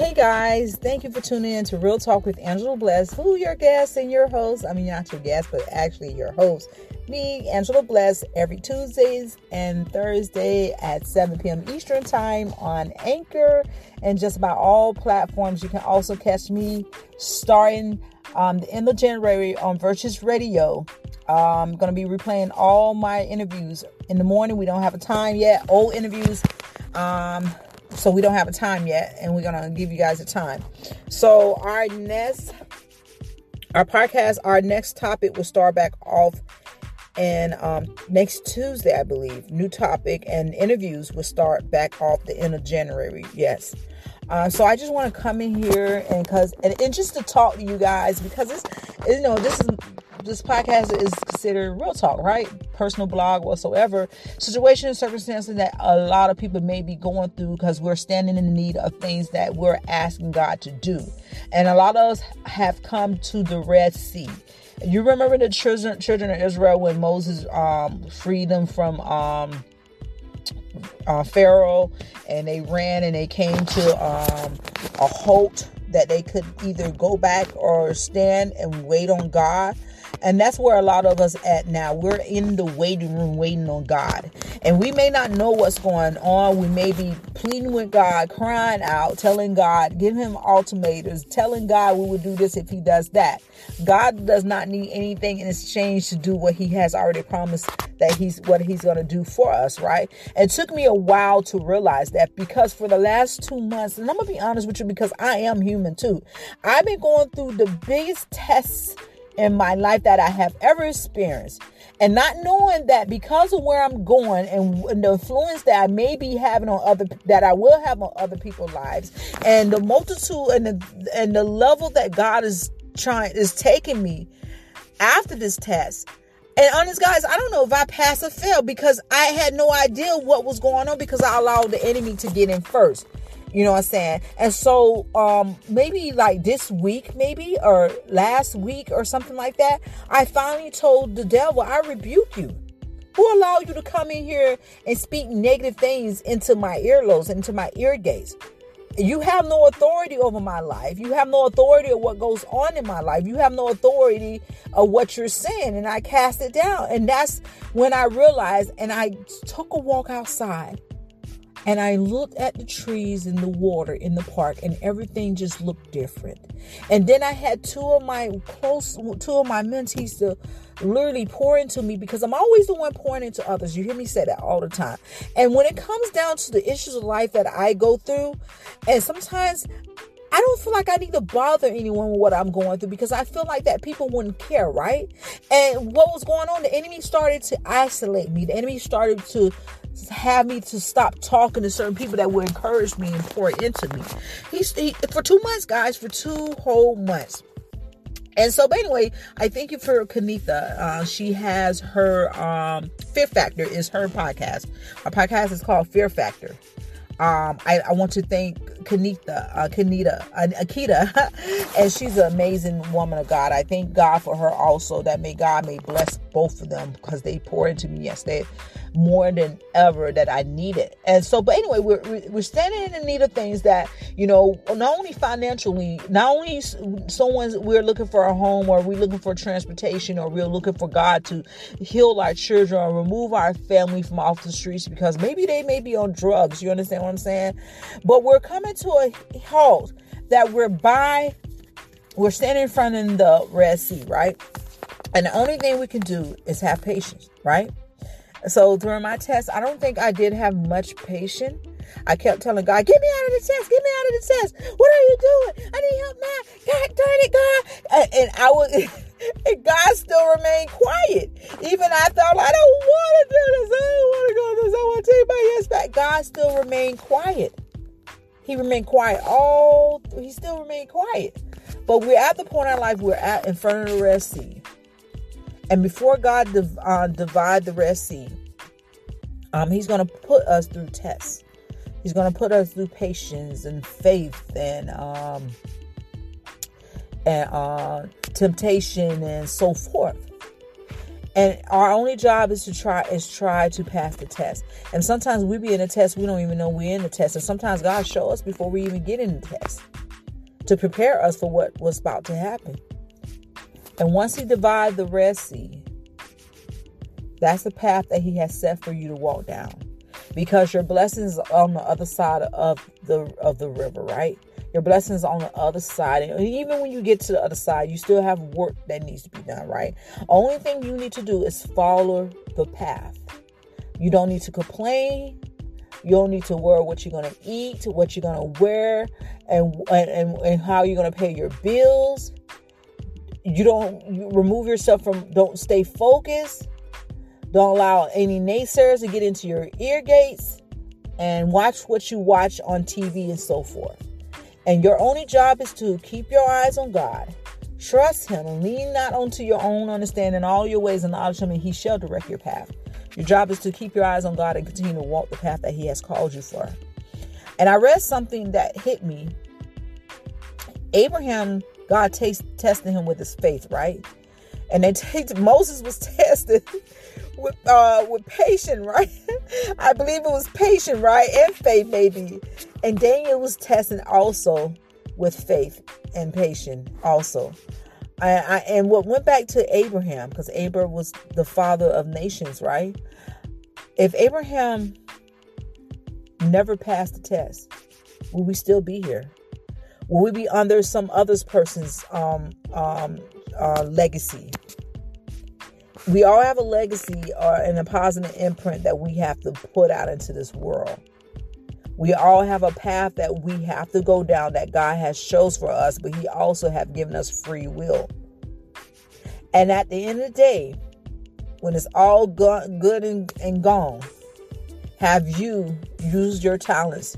Hey guys, thank you for tuning in to Real Talk with Angela Bless, who your guest and your host. I mean, not your guest, but actually your host. Me, Angela Bless, every Tuesdays and Thursday at 7 p.m. Eastern Time on Anchor and just about all platforms. You can also catch me starting the end of January on Virtus Radio. I'm going to be replaying all my interviews in the morning. We don't have a time yet. Old interviews. So we don't have a time yet, and we're going to give you guys a time. So our next topic will start back off and next Tuesday, I believe. New topic and interviews will start back off the end of January. Yes. So I just want to come in here and just to talk to you guys, because this podcast is considered real talk, right? Personal blog whatsoever. Situations, circumstances that a lot of people may be going through because we're standing in the need of things that we're asking God to do. And a lot of us have come to the Red Sea. You remember the children of Israel when Moses freed them from Pharaoh, and they ran and they came to a halt that they could either go back or stand and wait on God. And that's where a lot of us at now. We're in the waiting room waiting on God. And we may not know what's going on. We may be pleading with God, crying out, telling God, giving him ultimatums, telling God we would do this if he does that. God does not need anything in exchange to do what he has already promised that he's going to do for us, right? It took me a while to realize that, because for the last 2 months, and I'm going to be honest with you, because I am human too, I've been going through the biggest tests in my life that I have ever experienced, and not knowing that because of where I'm going and the influence that I may be having on other people's lives, and the multitude and the level that God is taking me after this test. And honest, guys, I don't know if I pass or fail, because I had no idea what was going on, because I allowed the enemy to get in first. You know what I'm saying? And so maybe like this week, maybe, or last week or something like that, I finally told the devil, I rebuke you. Who allowed you to come in here and speak negative things into my earlobes, into my ear gates? You have no authority over my life. You have no authority of what goes on in my life. You have no authority of what you're saying. And I cast it down. And that's when I realized, and I took a walk outside. And I looked at the trees and the water in the park, and everything just looked different. And then I had two of my mentees to literally pour into me, because I'm always the one pouring into others. You hear me say that all the time. And when it comes down to the issues of life that I go through, and sometimes I don't feel like I need to bother anyone with what I'm going through, because I feel like that people wouldn't care, right? And what was going on, the enemy started to isolate me. The enemy started to have me to stop talking to certain people that would encourage me and pour into me. He for 2 months, guys, for 2 whole months. And so, but anyway, I thank you for Kenita. She has her Fear Factor is her podcast. Our podcast is called Fear Factor. I want to thank Akita, and she's an amazing woman of God. I thank God for her also, that God may bless both of them, because they poured into me yesterday more than ever that I needed. And so, but anyway, we're standing in the need of things that, you know, not only financially, not only someone's, we're looking for a home, or we're looking for transportation, or we're looking for God to heal our children or remove our family from off the streets, because maybe they may be on drugs. You understand what I'm saying? But we're coming to a halt that we're standing in front of the Red Sea, right? And the only thing we can do is have patience, right? So during my test, I don't think I did have much patience. I kept telling God, get me out of the test. Get me out of the test. What are you doing? I need help now. God darn it, God. And God still remained quiet. Even I thought, I don't want to do this. I don't want to go this. I want to take my yes back. God still remained quiet. He remained quiet. He still remained quiet. But we're at the point in our life, we're at in front of the Red Sea. And before God divide the Red Sea, he's going to put us through tests. He's going to put us through patience and faith and temptation and so forth. And our only job is to try to pass the test. And sometimes we be in a test, we don't even know we're in the test. And sometimes God shows us before we even get in the test to prepare us for what was about to happen. And once He divides the Red Sea, that's the path that He has set for you to walk down, because your blessings are on the other side of the river, right? Your blessings on the other side. And even when you get to the other side, you still have work that needs to be done, right? Only thing you need to do is follow the path. You don't need to complain. You don't need to worry what you're going to eat, what you're going to wear, and how you're going to pay your bills. You remove yourself from, don't stay focused. Don't allow any naysayers to get into your ear gates, and watch what you watch on TV and so forth. And your only job is to keep your eyes on God. Trust Him. Lean not onto your own understanding. All your ways acknowledge Him, and He shall direct your path. Your job is to keep your eyes on God and continue to walk the path that He has called you for. And I read something that hit me. Abraham, God tested him with his faith, right? And Moses was tested with patience, right? I believe it was patience, right? And faith, maybe. And Daniel was tested also with faith and patience also. And what went back to Abraham, because Abraham was the father of nations, right? If Abraham never passed the test, will we still be here? Will we be under some other person's legacy? We all have a legacy and a positive imprint that we have to put out into this world. We all have a path that we have to go down that God has chose for us, but He also have given us free will. And at the end of the day, when it's all good and gone, have you used your talents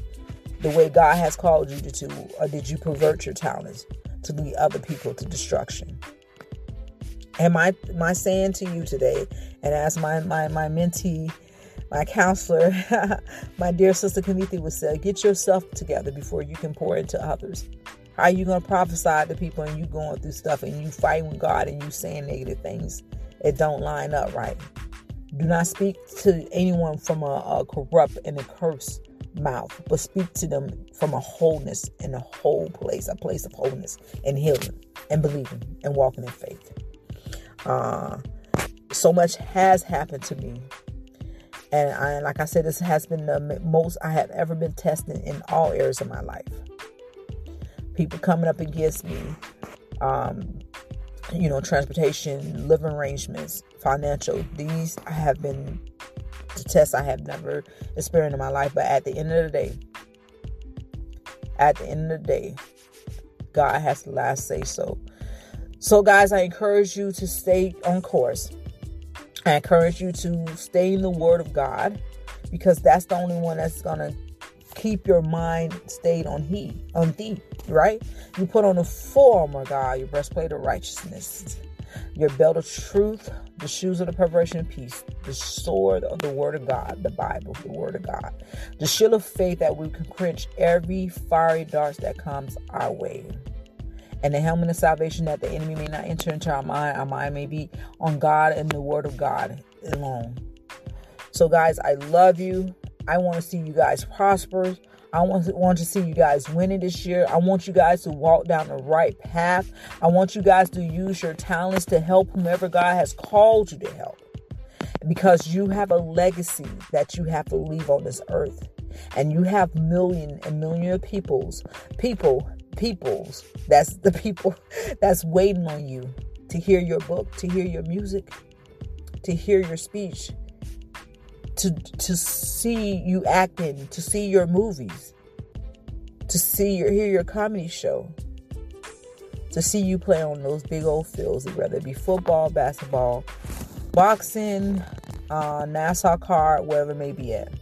the way God has called you to, or did you pervert your talents to lead other people to destruction? And my saying to you today, and as my mentee, my counselor, my dear sister Kenita would say, get yourself together before you can pour into others. How are you going to prophesy to people and you going through stuff and you fighting with God and you saying negative things? It don't line up right. Do not speak to anyone from a corrupt and a cursed mouth, but speak to them from a wholeness and a whole place, a place of wholeness and healing and believing and walking in faith. So much has happened to me, and like I said, this has been the most I have ever been tested in all areas of my life. People coming up against me, transportation, living arrangements, financial. These have been the tests I have never experienced in my life. But at the end of the day, God has the last say so. So guys, I encourage you to stay on course. I encourage you to stay in the Word of God, because that's the only one that's going to keep your mind stayed on thee, right? You put on the full armor of God, your breastplate of righteousness, your belt of truth, the shoes of the preparation of peace, the sword of the Word of God, the Bible, the Word of God, the shield of faith that we can quench every fiery dart that comes our way, and the helmet of salvation that the enemy may not enter into our mind. Our mind may be on God and the Word of God alone. So guys, I love you. I want to see you guys prosper. I want to see you guys winning this year. I want you guys to walk down the right path. I want you guys to use your talents to help whomever God has called you to help, because you have a legacy that you have to leave on this earth. And you have million and million of peoples, that's the people that's waiting on you to hear your book, to hear your music, to hear your speech, to see you acting, to see your movies, to hear your comedy show, to see you play on those big old fields, whether it be football, basketball, boxing, NASCAR car, wherever it may be at.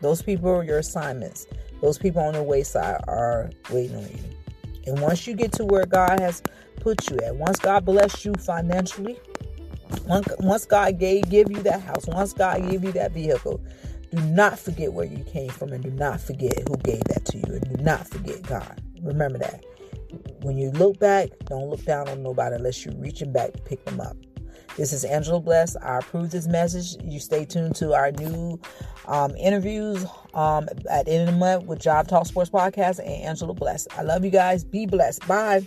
Those people are your assignments. Those people on the wayside are waiting on you. And once you get to where God has put you at, once God blessed you financially, once God give you that house, once God gave you that vehicle, do not forget where you came from, and do not forget who gave that to you, and do not forget God. Remember that. When you look back, don't look down on nobody unless you're reaching back to pick them up. This is Angela Bless. I approve this message. You stay tuned to our new interviews at the end of the month with Job Talk Sports Podcast and Angela Bless. I love you guys. Be blessed. Bye.